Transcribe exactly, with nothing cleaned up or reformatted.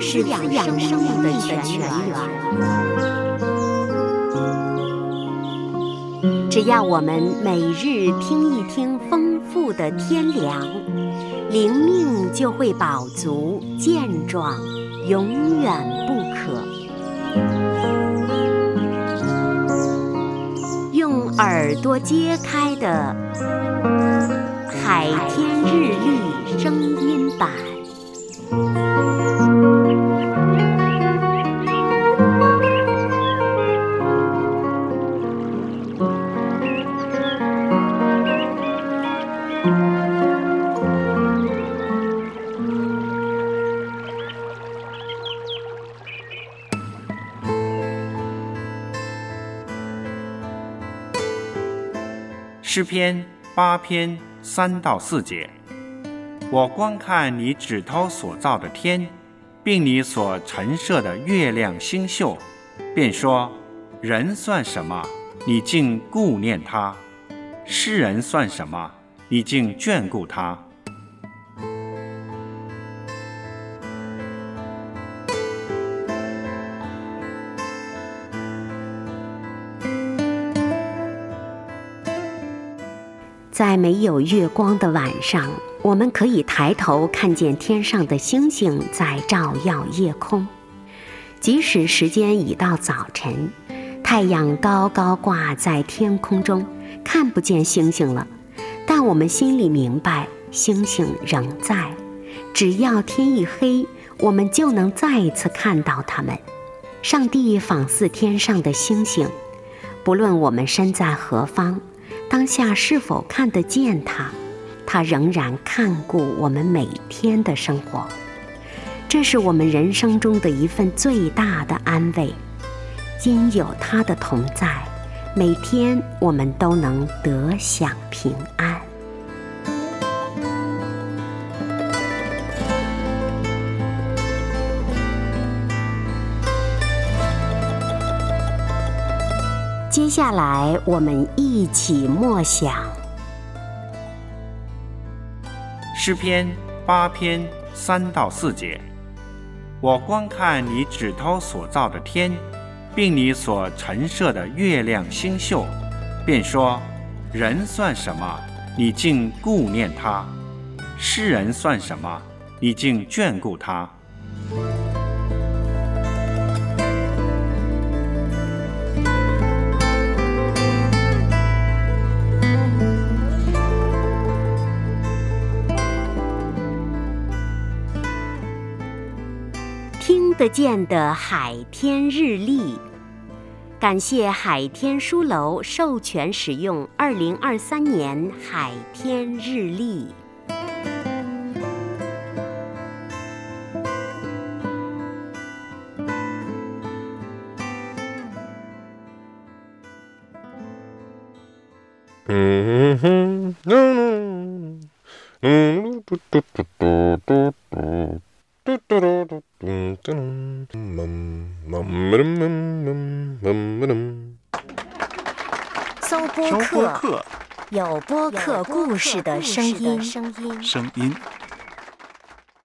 是养生生命的泉源。只要我们每日听一听丰富的天粮，灵命就会饱足健壮，永远不渴。用耳朵揭开的海天日历声音版。诗篇八篇三到四节，我观看你指头所造的天，并你所陈设的月亮星宿，便说：人算什么？你竟顾念他；世人算什么？你竟眷顾他。在没有月光的晚上，我们可以抬头看见天上的星星在照耀夜空。即使时间已到早晨，太阳高高挂在天空中，看不见星星了，但我们心里明白，星星仍在。只要天一黑，我们就能再一次看到它们。上帝仿似天上的星星，不论我们身在何方，当下是否看得见他，他仍然看顾我们每天的生活。这是我们人生中的一份最大的安慰。因有他的同在，每天我们都能得享平安。接下来我们一起默想诗篇八篇三到四节，我观看你指头所造的天，并你所陈设的月亮星宿，便说：人算什么？你竟顾念他；世人算什么？你竟眷顾他。得见的海天日历，感谢海天书楼授权使用二零二三年海天日历。嗯哼，嗯嗯，嘟嘟嘟嘟嘟嘟。嘟嘟嘟嘟嘟嘟搜播客，有播客故事的声音，声音。